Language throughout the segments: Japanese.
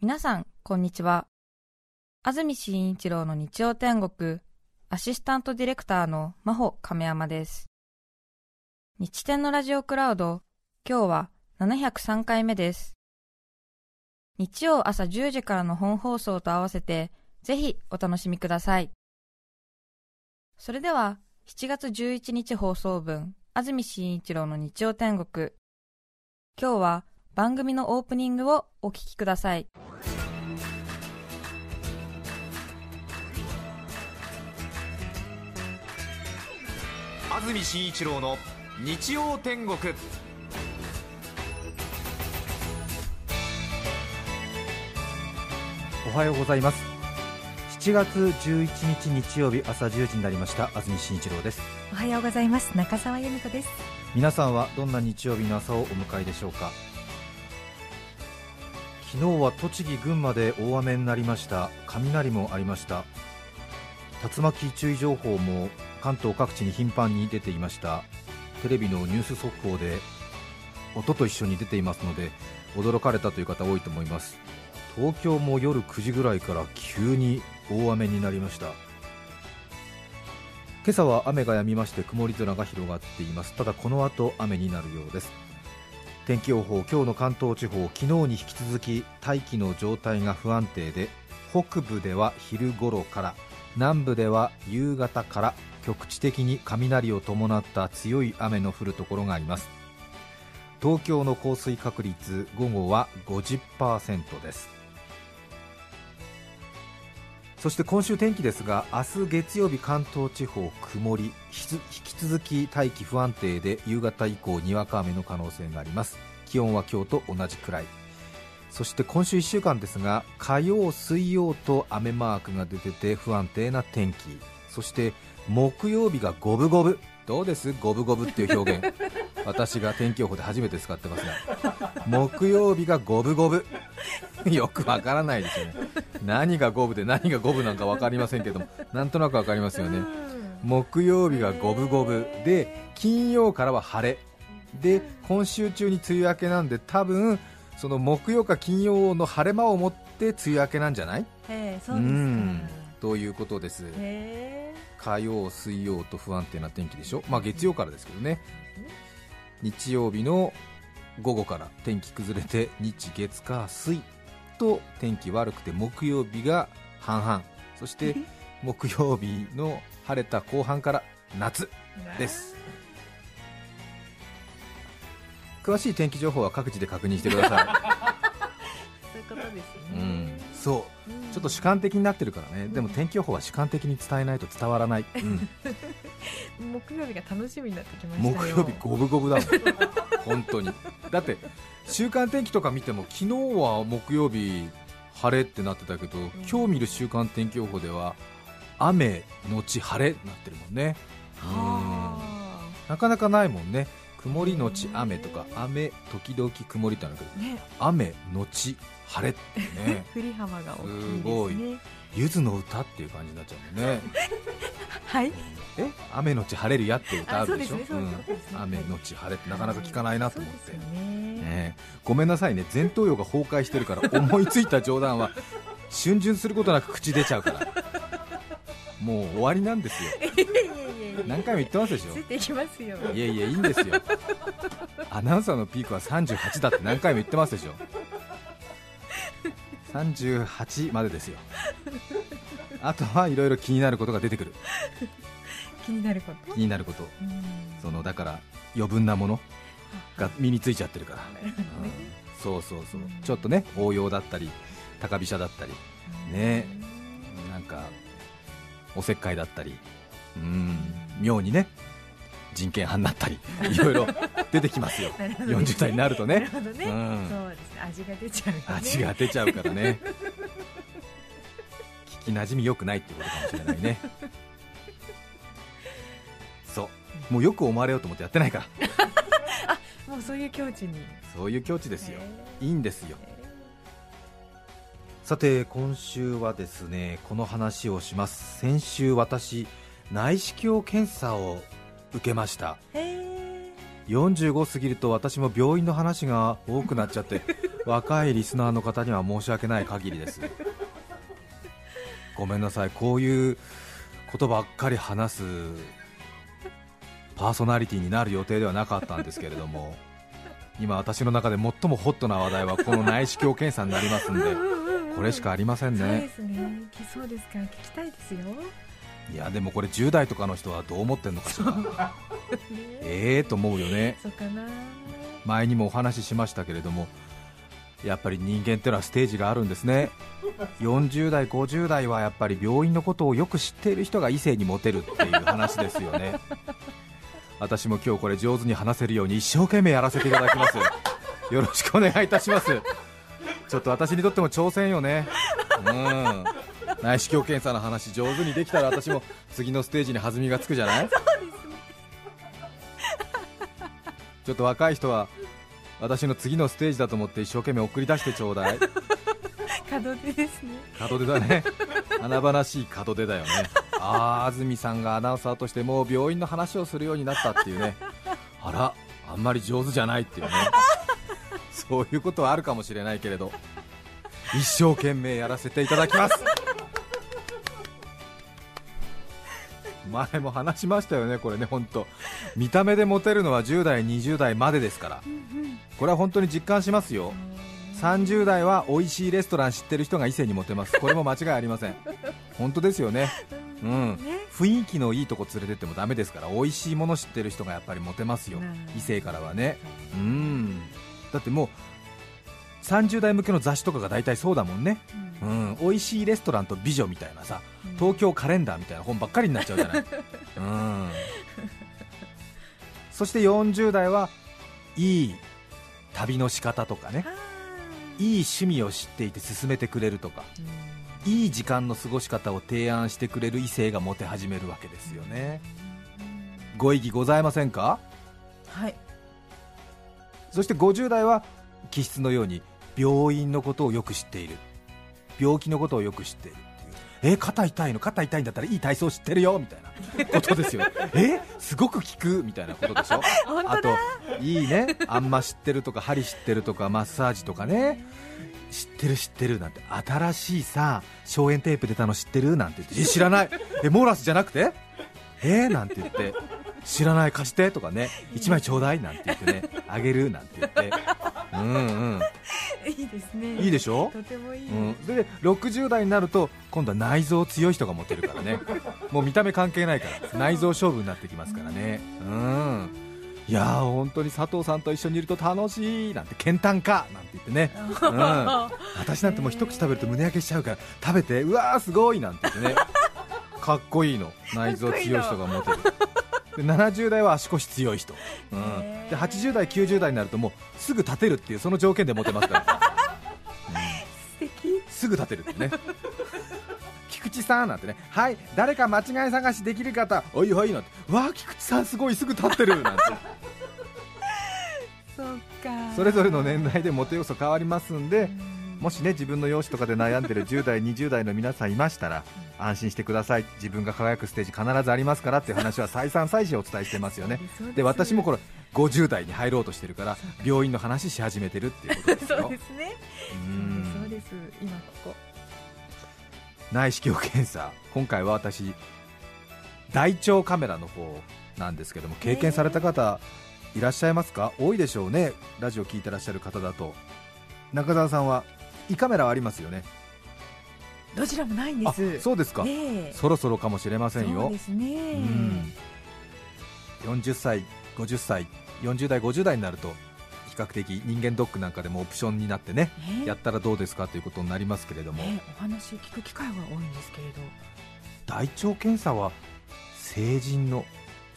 皆さん、こんにちは。安住紳一郎の日曜天国、アシスタントディレクターの真帆亀山です。日天のラジオクラウド、今日は703回目です。日曜朝10時からの本放送と合わせて、ぜひお楽しみください。それでは、7月11日放送分、安住紳一郎の日曜天国。今日は、番組のオープニングをお聞きください。安住紳一郎の日曜天国。おはようございます。7月11日日曜日朝10時になりました。安住紳一郎です。おはようございます。中澤由美子です。皆さんはどんな日曜日の朝をお迎えでしょうか。昨日は栃木、群馬で大雨になりました。雷もありました。竜巻注意情報も関東各地に頻繁に出ていました。テレビのニュース速報で音と一緒に出ていますので驚かれたという方多いと思います。東京も夜9時ぐらいから急に大雨になりました。今朝は雨が止みまして曇り空が広がっています。ただこの後雨になるようです。天気予報、今日の関東地方、昨日に引き続き大気の状態が不安定で、北部では昼頃から、南部では夕方から局地的に雷を伴った強い雨の降るところがあります。東京の降水確率、午後は 50% です。そして今週天気ですが、明日月曜日関東地方曇り、引き続き大気不安定で、夕方以降にわか雨の可能性があります。気温は今日と同じくらい。そして今週1週間ですが、火曜水曜と雨マークが出てて不安定な天気。そして木曜日が五分五分、どうです、五分五分っていう表現私が天気予報で初めて使ってますが、木曜日が五分五分よくわからないですよね。何が五分で何が五分なんか分かりませんけども、なんとなくわかりますよね。木曜日が五分五分で、金曜からは晴れで、今週中に梅雨明けなんで、多分その木曜か金曜の晴れ間をもって梅雨明けなんじゃない？そうですか。ということです。火曜水曜と不安定な天気でしょ。まあ月曜からですけどね。日曜日の午後から天気崩れて、日月火水と天気悪くて、木曜日が半々、そして木曜日の晴れた後半から夏です。詳しい天気情報は各地で確認してくださいそういうことですね。そう、ちょっと主観的になってるからね。でも天気予報は主観的に伝えないと伝わらない、木曜日が楽しみになってきましたよ。木曜日五分五分だもん本当に。だって週間天気とか見ても、昨日は木曜日晴れってなってたけど、今日見る週間天気予報では雨のち晴れになってるもんね。なかなかないもんね。曇りのち雨とか、雨時々曇りってあるけど、雨のち晴れってね振り幅が大きいですね。すごい、ゆずの歌っていう感じになっちゃうもんねはい、雨のち晴れるやって歌あるでしょ。雨のち晴れってなかなか聞かないなと思って、ごめんなさいね。前頭葉が崩壊してるから思いついた冗談は逡巡することなく口出ちゃうからもう終わりなんですよ何回も言ってますでしょ。ついていきますよ。いやいや、いいんですよアナウンサーのピークは38だって何回も言ってますでしょ38までですよ。あとはいろいろ気になることが出てくる気になること、そのだから余分なものが身についちゃってるからそう、ちょっとね、応用だったり高飛車だったりね、なんかおせっかいだったり、妙にね、人権派になったりいろいろ出てきますよ40代になるとね。そうですね、味が出ちゃうからね聞きなじみ良くないってことかもしれないねそう、もうよく思われようと思ってやってないからあ、もうそういう境地ですよ。いいんですよ。さて今週はですね、この話をします。先週私、内視鏡検査を受けました。45過ぎると私も病院の話が多くなっちゃって若いリスナーの方には申し訳ない限りです。ごめんなさい、こういうことばっかり話すパーソナリティになる予定ではなかったんですけれども、今私の中で最もホットな話題はこの内視鏡検査になりますんで、これしかありませんね。そうですね、そうですか、聞きたいですよ。いやでもこれ10代とかの人はどう思ってんのかしら。と思うよね。そうかな。前にもお話ししましたけれども、やっぱり人間ってのはステージがあるんですね。40代50代はやっぱり病院のことをよく知っている人が異性にモテるっていう話ですよね。私も今日これ上手に話せるように一生懸命やらせていただきます。よろしくお願いいたします。ちょっと私にとっても挑戦よね。内視鏡検査の話上手にできたら私も次のステージに弾みがつくじゃない。そうですね。ちょっと若い人は私の次のステージだと思って一生懸命送り出してちょうだい。門出ですね。門出だね。華々しい門出だよね。安住さんがアナウンサーとしてもう病院の話をするようになったっていうね。あら、あんまり上手じゃないっていうね。そういうことはあるかもしれないけれど、一生懸命やらせていただきます。前も話しましたよね、これね。本当見た目でモテるのは10代20代までですから、これは本当に実感しますよ。30代は美味しいレストラン知ってる人が異性にモテます。これも間違いありません。本当ですよね。雰囲気のいいとこ連れてってもダメですから、美味しいもの知ってる人がやっぱりモテますよ、異性からはね。だってもう30代向けの雑誌とかが大体そうだもんね。美味しいレストランと美女みたいなさ、東京カレンダーみたいな本ばっかりになっちゃうじゃない。そして40代はいい旅の仕方とかね、いい趣味を知っていて勧めてくれるとか、いい時間の過ごし方を提案してくれる異性がモテ始めるわけですよね。ご異議ございませんか？はい。そして50代は気質のように病院のことをよく知っている、病気のことをよく知っているっていう、肩痛いの、肩痛いんだったらいい体操知ってるよみたいなことですよ。すごく効くみたいなことでしょ。あといいね、あんま知ってるとか針知ってるとかマッサージとかね、知ってる知ってるなんて、新しいさ消炎テープ出たの知ってるなんて言って、知らない、モーラスじゃなくてなんて言って、知らない貸してとかね、1枚ちょうだいなんて言ってね、あげるなんて言って、いいですね。いいでしょ。とてもいい。で60代になると今度は内臓強い人がモテるからね。もう見た目関係ないから内臓勝負になってきますからね。いやー本当に佐藤さんと一緒にいると楽しいなんて、健談かなんて言ってね、私なんてもう一口食べると胸焼けしちゃうから食べて、うわーすごいなんて言ってね、かっこいいの、内臓強い人がモテる。で70代は足腰強い人、で80代90代になるともうすぐ立てるっていうその条件でモテますから、すぐ立てるってね。菊池さんなんてね、はい、誰か間違い探しできる方、おいおいなんて、わー菊池さんすごい、すぐ立ってるなんて。そっか、それぞれの年代でモテ要素変わりますんで、もしね自分の容姿とかで悩んでる10代20代の皆さんいましたら、安心してください、自分が輝くステージ必ずありますからっていう話は再三再四お伝えしてますよね。で私もこれ50代に入ろうとしてるから病院の話し始めてるっていうことですよ。そうですね。そうです、今ここ内視鏡検査、今回は私大腸カメラの方なんですけども、経験された方いらっしゃいますか？多いでしょうね、ラジオ聞いてらっしゃる方だと。中澤さんは胃カメラはありますよね。どちらもないんです。そうですか、そろそろかもしれませんよ。そうですね。40歳50歳40代50代になると比較的人間ドックなんかでもオプションになってね、やったらどうですかということになりますけれども、お話聞く機会は多いんですけれど、大腸検査は成人の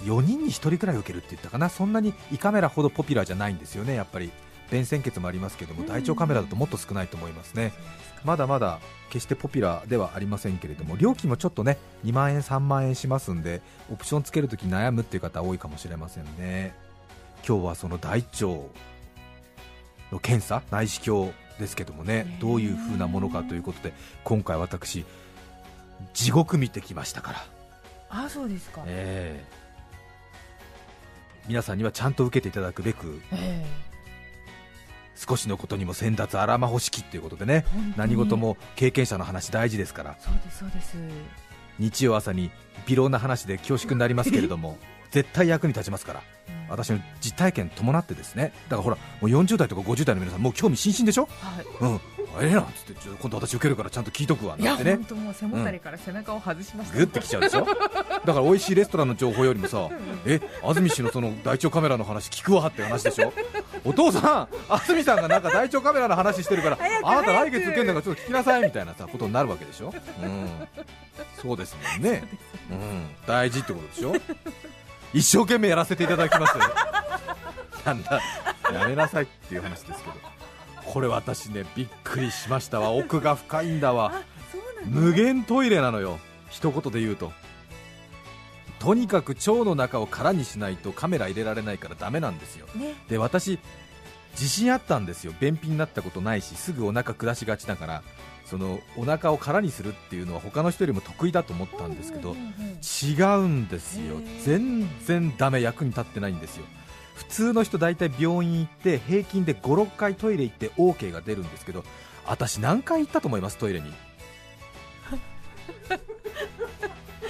4人に1人くらい受けるって言ったかな。そんなに胃カメラほどポピュラーじゃないんですよね。やっぱり便潜血もありますけども、大腸カメラだともっと少ないと思いますね。まだまだ決してポピュラーではありませんけれども、料金もちょっとね2万円3万円しますんで、オプションつけるとき悩むっていう方多いかもしれませんね。今日はその大腸の検査、内視鏡ですけどもね、どういう風なものかということで、今回私地獄見てきましたから。あ、そうですか。皆さんにはちゃんと受けていただくべく、少しのことにも先達あらまほしきということでね、何事も経験者の話大事ですから。そうですそうです。日曜朝に微量な話で恐縮になりますけれども絶対役に立ちますから、私の実体験伴ってですね。だからほらもう40代とか50代の皆さんもう興味津々でしょ、はい、あれなっつって今度私受けるからちゃんと聞いとくわなんてね。いや本当もう背もたれから背中を外しました、グッてきちゃうでしょだから美味しいレストランの情報よりもさ安住氏のその大腸カメラの話聞くわって話でしょお父さん安住さんがなんか大腸カメラの話してるからあなた来月受けるんだからちょっと聞きなさいみたいなさことになるわけでしょ、そうですもんね、大事ってことでしょ一生懸命やらせていただきますなんだやめなさいっていう話ですけど、これ私ねびっくりしましたわ。奥が深いんだわ。無限トイレなのよ。一言で言うととにかく腸の中を空にしないとカメラ入れられないからダメなんですよ、ね、で私自信あったんですよ。便秘になったことないしすぐお腹下しがちだから、そのお腹を空にするっていうのは他の人よりも得意だと思ったんですけど、違うんですよ。全然ダメ、役に立ってないんですよ。普通の人だいたい病院行って平均で 5,6 回トイレ行って OK が出るんですけど、私何回行ったと思います？トイレに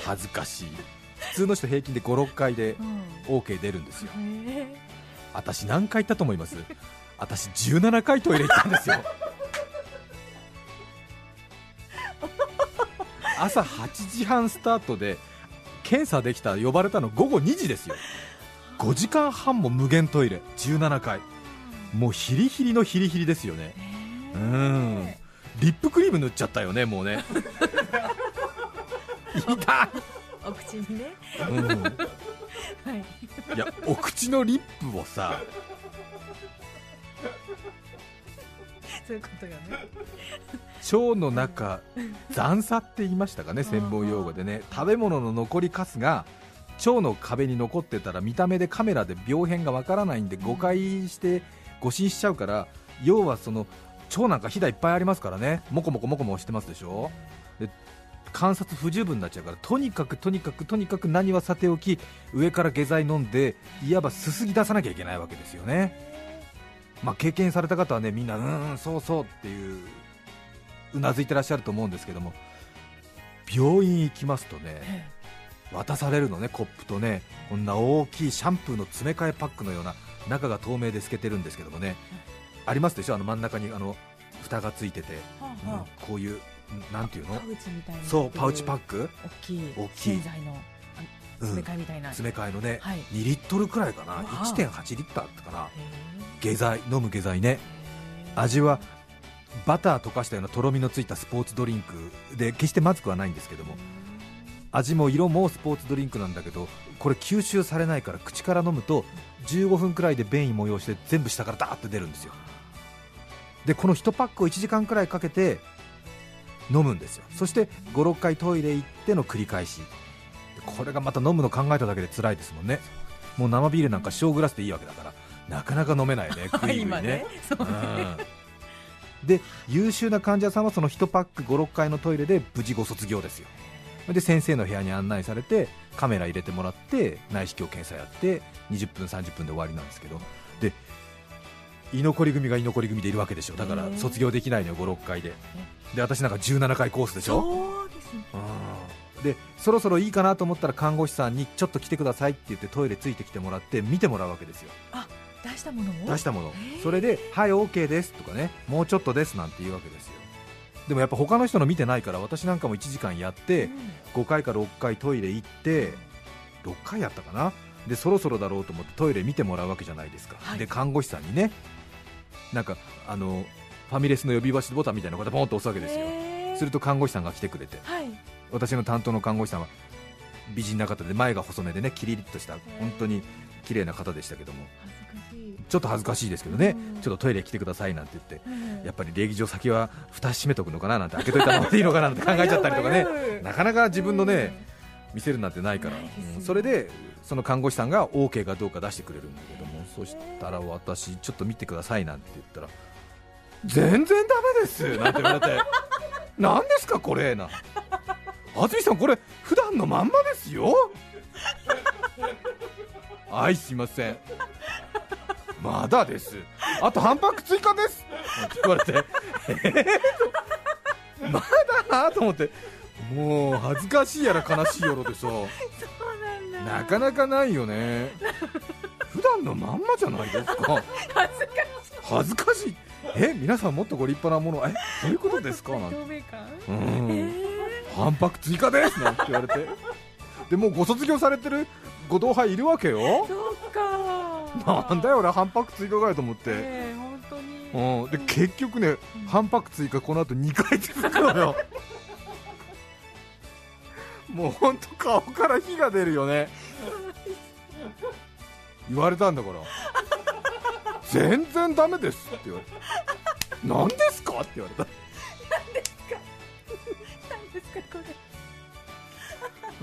恥ずかしい。普通の人平均で 5,6 回で OK 出るんですよ。私何回行ったと思います？私17回トイレ行ったんですよ朝8時半スタートで検査できた呼ばれたの午後2時ですよ。5時間半も無限トイレ17回、もうヒリヒリのヒリヒリですよね。リップクリーム塗っちゃったよねもうね痛いお口にね、いやお口のリップをさそういうことよね腸の中残差って言いましたかね専門用語でね。食べ物の残りカスが腸の壁に残ってたら見た目でカメラで病変がわからないんで誤解して誤診しちゃうから、要はその腸なんかひだいっぱいありますからね、モコモコモコモコしてますでしょ。で観察不十分になっちゃうから、とにかく何はさておき上から下剤飲んでいわばすすぎ出さなきゃいけないわけですよね。まあ、経験された方はねみんなそうそうっていううなずいてらっしゃると思うんですけども、病院行きますとね渡されるのねコップとね、こんな大きいシャンプーの詰め替えパックのような中が透明で透けてるんですけどもね、ありますでしょ、あの真ん中にあの蓋がついてて、こういうなんていうのパウチみたいな、そうパウチパック大きい洗剤の詰め替えみたいな、詰め替えのね2リットルくらいかな 1.8 リッターってかな、下剤飲む下剤ね。味はバター溶かしたようなとろみのついたスポーツドリンクで決してまずくはないんですけども、味も色もスポーツドリンクなんだけど、これ吸収されないから口から飲むと15分くらいで便意催して全部下からダーって出るんですよ。でこの1パックを1時間くらいかけて飲むんですよ。そして 5,6 回トイレ行っての繰り返し、これがまた飲むの考えただけで辛いですもんね。もう生ビールなんか小グラスでいいわけだからなかなか飲めないね、グイグイね。で優秀な患者さんはその1パック 5,6 回のトイレで無事ご卒業ですよ。で先生の部屋に案内されてカメラ入れてもらって内視鏡検査やって20分30分で終わりなんですけど、で居残り組が居残り組でいるわけでしょ。だから卒業できないのよ 5,6 回で。で私なんか17回コースでしょ。そうですね。でそろそろいいかなと思ったら看護師さんにちょっと来てくださいって言ってトイレついてきてもらって見てもらうわけですよ。あ出したもの、それではい OK ですとかね、もうちょっとですなんて言うわけですよ。でもやっぱ他の人の見てないから私なんかも1時間やって、5回か6回トイレ行って6回やったかな。でそろそろだろうと思ってトイレ見てもらうわけじゃないですか、はい、で看護師さんにねなんかあのファミレスの呼び出しボタンみたいなのをポンと押すわけですよ。すると看護師さんが来てくれて、はい、私の担当の看護師さんは美人な方で前が細めでねキリリとした本当に綺麗な方でしたけども、ちょっと恥ずかしいですけどね、ちょっとトイレ来てくださいなんて言って、やっぱり礼儀上先は蓋閉めとくのかななんて開けといたらいいのかななんて考えちゃったりとかねなかなか自分のね見せるなんてないから、それでその看護師さんが OK かどうか出してくれるんだけども、そしたら私ちょっと見てくださいなんて言ったら全然ダメですなんて言われて何ですかこれな、安住さんこれ普段のまんまですよはいすいませんまだですあと半パック追加ですって言われてまだと思って、もう恥ずかしいやら悲しいやらでさ、そうなんだ、なかなかないよね普段のまんまじゃないですか恥ずかしい。皆さんもっとご立派なもの、どういうことですかなんて、半泊追加ですなんて言われてでもうご卒業されてるご同輩いるわけよ。そうか、なんだよ俺半泊追加かよと思って、本当に。で結局ね、半泊追加この後2回続くのよもうほんと顔から火が出るよね言われたんだから全然ダメですって言われた何ですかって言われた何ですかこれ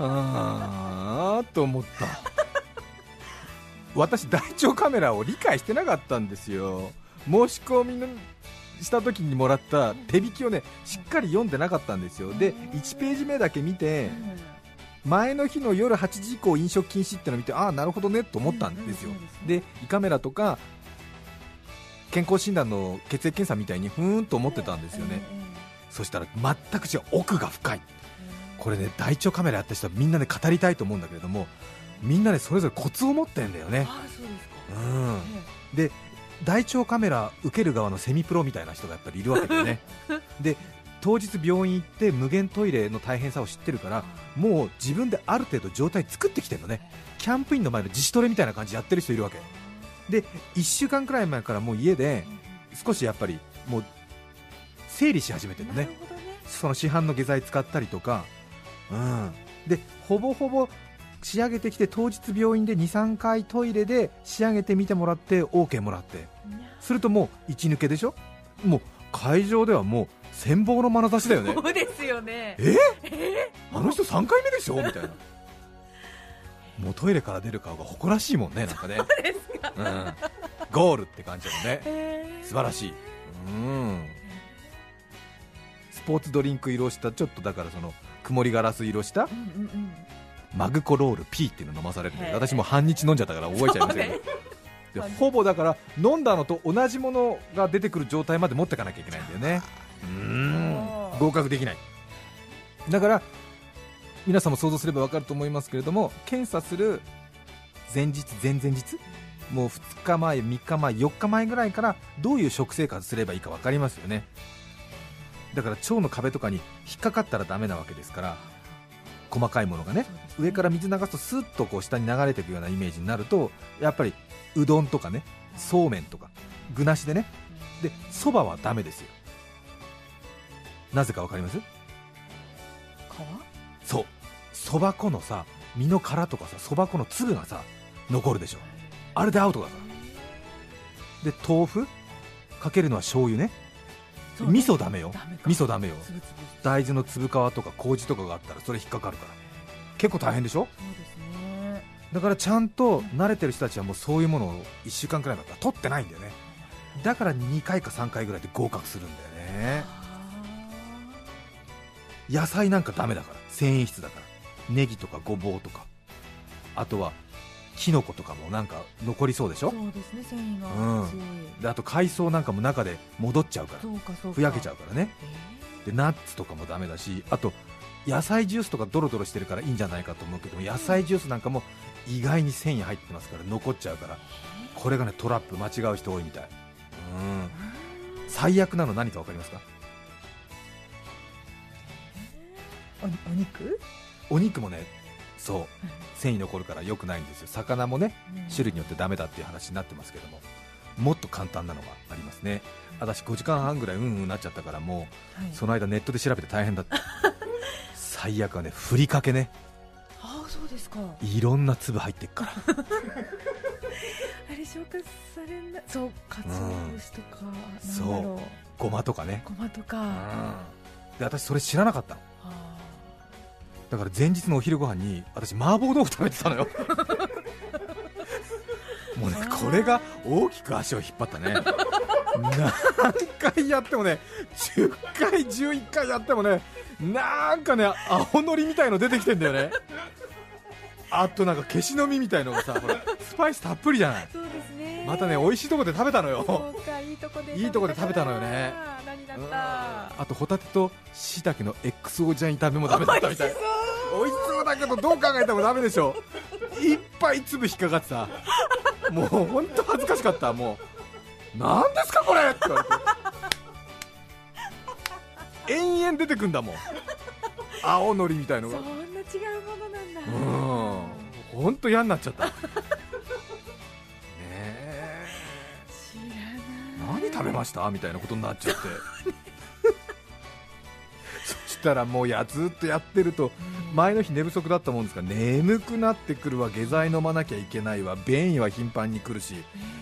あーと思った私大腸カメラを理解してなかったんですよ。申し込みのした時にもらった手引きをね、しっかり読んでなかったんですよ。で1ページ目だけ見て、前の日の夜8時以降飲食禁止ってのを見て、ああなるほどねと思ったんですよ。で胃カメラとか健康診断の血液検査みたいにふーんと思ってたんですよね。そしたら全く違う、奥が深い。これね、大腸カメラやった人はみんなで語りたいと思うんだけれども、みんなでそれぞれコツを持ってんだよね。ああそうですか。うん。で大腸カメラ受ける側のセミプロみたいな人がやっぱりいるわけだよねで当日病院行って無限トイレの大変さを知ってるから、もう自分である程度状態作ってきてるのね。キャンプインの前の自主トレみたいな感じやってる人いるわけで、1週間くらい前からもう家で少しやっぱりもう整理し始めてるのね。その市販の下剤使ったりとか、でほぼほぼ仕上げてきて、当日病院で 2,3 回トイレで仕上げてみてもらって OK もらって、するともう1抜けでしょ。もう会場ではもう羨望の眼差しだよね。そうですよね。あの人3回目でしょみたいなもうトイレから出る顔が誇らしいもんね、なんかね。そうですか、ゴールって感じだもんね、素晴らしい。スポーツドリンク色した、ちょっとだからその曇りガラス色した、マグコロール P っていうの飲まされるんで、私も半日飲んじゃったから覚えちゃいましたけど、でほぼだから飲んだのと同じものが出てくる状態まで持ってかなきゃいけないんだよね。合格できない。だから皆さんも想像すれば分かると思いますけれども、検査する前日前々日、もう2日前3日前4日前ぐらいからどういう食生活すればいいか分かりますよね。だから腸の壁とかに引っかかったらダメなわけですから、細かいものがね、上から水流すとスッとこう下に流れていくようなイメージになると、やっぱりうどんとかね、そうめんとか具なしでね。でそばはダメですよ。なぜかわかります？そう、そば粉のさ、身の殻とかさ、そば粉の粒がさ残るでしょ。あれでアウトだから。で豆腐かけるのは醤油ね。味噌ダメよ、大豆の粒皮とか麹とかがあったらそれ引っかかるから、結構大変でしょ。そうですね。だからちゃんと慣れてる人たちはもうそういうものを1週間くらいだったら取ってないんだよね。だから2回か3回ぐらいで合格するんだよね。野菜なんかダメだから、繊維質だから。ネギとかごぼうとか、あとはキノコとかもなんか残りそうでしょ。そうですね、繊維が強い。であと海藻なんかも中で戻っちゃうから、ふやけちゃうからね。でナッツとかもダメだし、あと野菜ジュースとかドロドロしてるからいいんじゃないかと思うけども、野菜ジュースなんかも意外に繊維入ってますから残っちゃうから、これがねトラップ、間違う人多いみたい。最悪なの何か分かりますか？お肉？お肉もね、そう繊維残るから良くないんですよ。魚もね、種類によってダメだっていう話になってますけども、もっと簡単なのがありますね。私5時間半ぐらいなっちゃったから、もう、その間ネットで調べて大変だった最悪はね、ふりかけね。ああそうですか。いろんな粒入ってっからあれ消化されない。そう、かつお節とか、そうごまとかね。で私それ知らなかったの。だから前日のお昼ご飯に私麻婆豆腐食べてたのよもうね、これが大きく足を引っ張ったね何回やってもね、10回11回やってもね、なんかね青のりみたいの出てきてんだよねあとなんか消しの実みたいのがさ、ほらスパイスたっぷりじゃない。そうですね。またね、美味しいとこで食べたのよ。そうか、いいとこで食べたのよね。何だった。あとホタテとしいたけの XO ジャン炒めも食べたみたい。美味しそうだけど、どう考えてもダメでしょ。いっぱい粒引っかかってさ、もう本当恥ずかしかった。もう何ですかこれって言われて延々出てくんだもん、青のりみたいのが。そんな違うものなんだ。うん、ほんと嫌になっちゃった。ねえ、知らない。何食べましたみたいなことになっちゃってそしたらもうずっとやってると、前の日寝不足だったもんですから、眠くなってくるわ、下剤飲まなきゃいけないわ、便意は頻繁に来るし、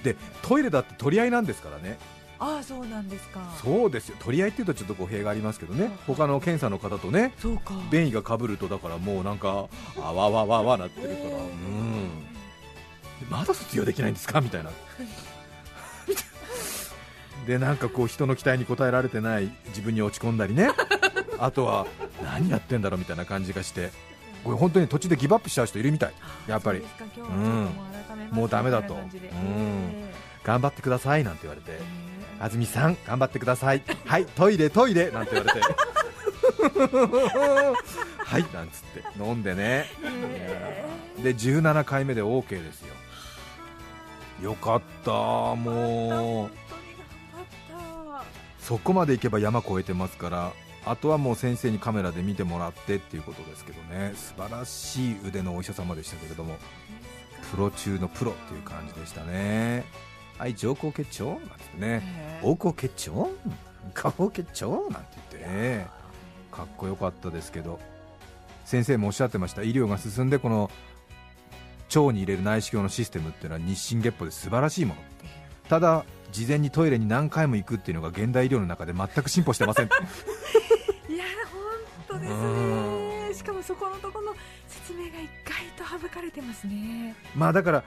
でトイレだって取り合いなんですからね。ああ、そうなんですか。そうですよ。取り合いっていうとちょっと語弊がありますけどね、他の検査の方とね。そうか、便意がかぶると、だからもうなんかあわわわわなってるから、うん、まだ卒業できないんですかみたいなで、なんかこう人の期待に応えられてない自分に落ち込んだりねあとは何やってんだろうみたいな感じがして、これ本当に途中でギブアップしちゃう人いるみたい、やっぱり。もうダメだと、頑張ってくださいなんて言われて、安住さん頑張ってください、はいトイレトイレなんて言われてはいなんつって飲んでね、で17回目で OK ですよ。よかった。もうそこまで行けば山越えてますから、あとはもう先生にカメラで見てもらってっていうことですけどね。素晴らしい腕のお医者様でしたけれども、プロ中のプロっていう感じでしたね。はい、上行結腸なんて言ってね、横行結腸、下行結腸なんて言ってね、かっこよかったですけど、先生もおっしゃってました。医療が進んで、この腸に入れる内視鏡のシステムっていうのは日進月歩で素晴らしいもの、ただ事前にトイレに何回も行くっていうのが現代医療の中で全く進歩してませんいや本当ですね。しかもそこのところの説明が意外と省かれてますね。まあだから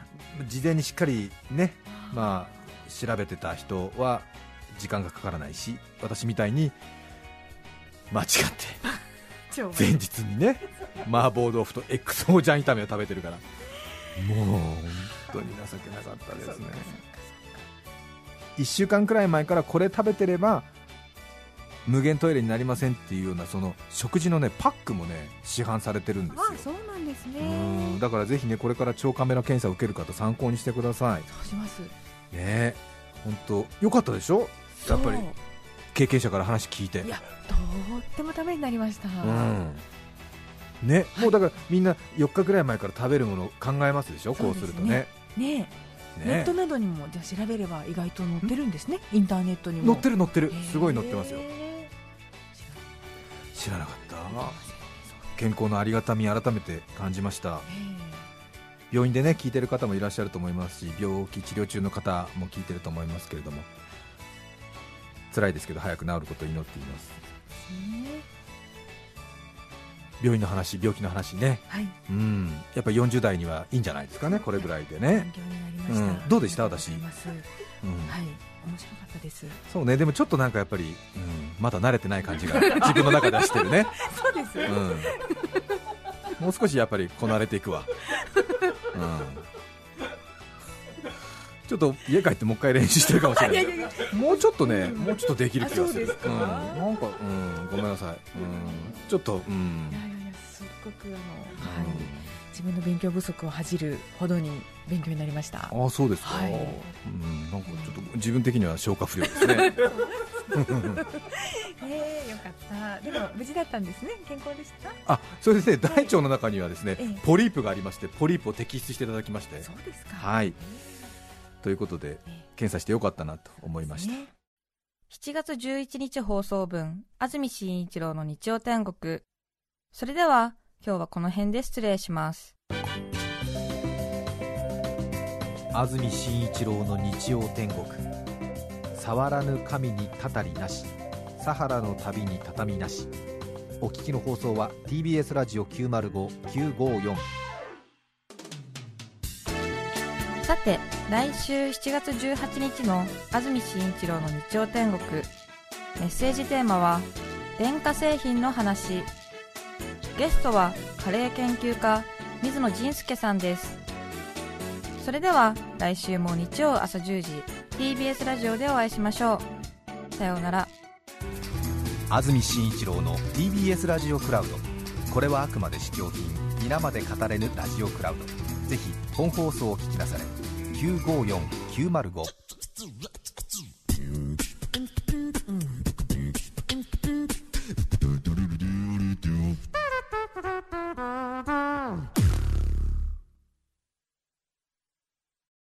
事前にしっかりね、まあ、調べてた人は時間がかからないし、私みたいに間違って前日にね麻婆豆腐と XO ジャン炒めを食べてるから、もう本当に情けなかったですね。1週間くらい前からこれ食べてれば無限トイレになりませんっていうような、その食事のねパックもね市販されてるんですよ。あ、そうなんですね。うん、だからぜひね、これから腸カメラ検査を受ける方参考にしてください。そうしますね。本当良かったでしょ、やっぱり経験者から話聞いて。いや、とってもためになりました。うんね、はい、もうだからみんな4日くらい前から食べるものを考えますでしょ。そうですね、こうするとね。ねえ、ネットなどにもじゃ調べれば意外と載ってるんですね。インターネットにも載ってる、載ってる、すごい載ってますよ。知らなかった。健康のありがたみ改めて感じました。病院でね聞いてる方もいらっしゃると思いますし、病気治療中の方も聞いてると思いますけれども、辛いですけど早く治ることを祈っています。病院の話、病気の話ね、はい、うん、やっぱり40代にはいいんじゃないですかね、これぐらいでね。うん、どうでした私、うん、はい、面白かったです。そうね、でもちょっとなんかやっぱり、うん、まだ慣れてない感じが自分の中でしてるねそうです、うん、もう少しやっぱりこなれていくわ、うん、ちょっと家帰ってもう一回練習してるかもしれないもうちょっとね、もうちょっとできる気がする。うん、なんか、うん、ごめんなさい、うん、ちょっと、うん、すっごくはい、自分の勉強不足を恥じるほどに勉強になりました。あ、そうですか、はい、うん、なんかちょっと自分的には消化不良ですねよかった。でも無事だったんですね、健康でした。あ、そうですね、はい、大腸の中にはですね、ポリープがありまして、ポリープを摘出していただきまして。そうですか、はい、ということで検査してよかったなと思いました、7月11日放送分、安住紳一郎の日曜天国。それでは今日はこの辺で失礼します。安住紳一郎の日曜天国。触らぬ神にたたりなし、サハラの旅に畳なし。お聞きの放送は TBS ラジオ 905-954。 さて来週7月18日の安住紳一郎の日曜天国、メッセージテーマは電化製品の話。ゲストはカレー研究家水野仁介さんです。それでは来週も日曜朝10時 TBS ラジオでお会いしましょう。さようなら。安住紳一郎の TBS ラジオクラウド、これはあくまで試供品、皆まで語れぬラジオクラウド。ぜひ本放送を聞きなされ。 954-905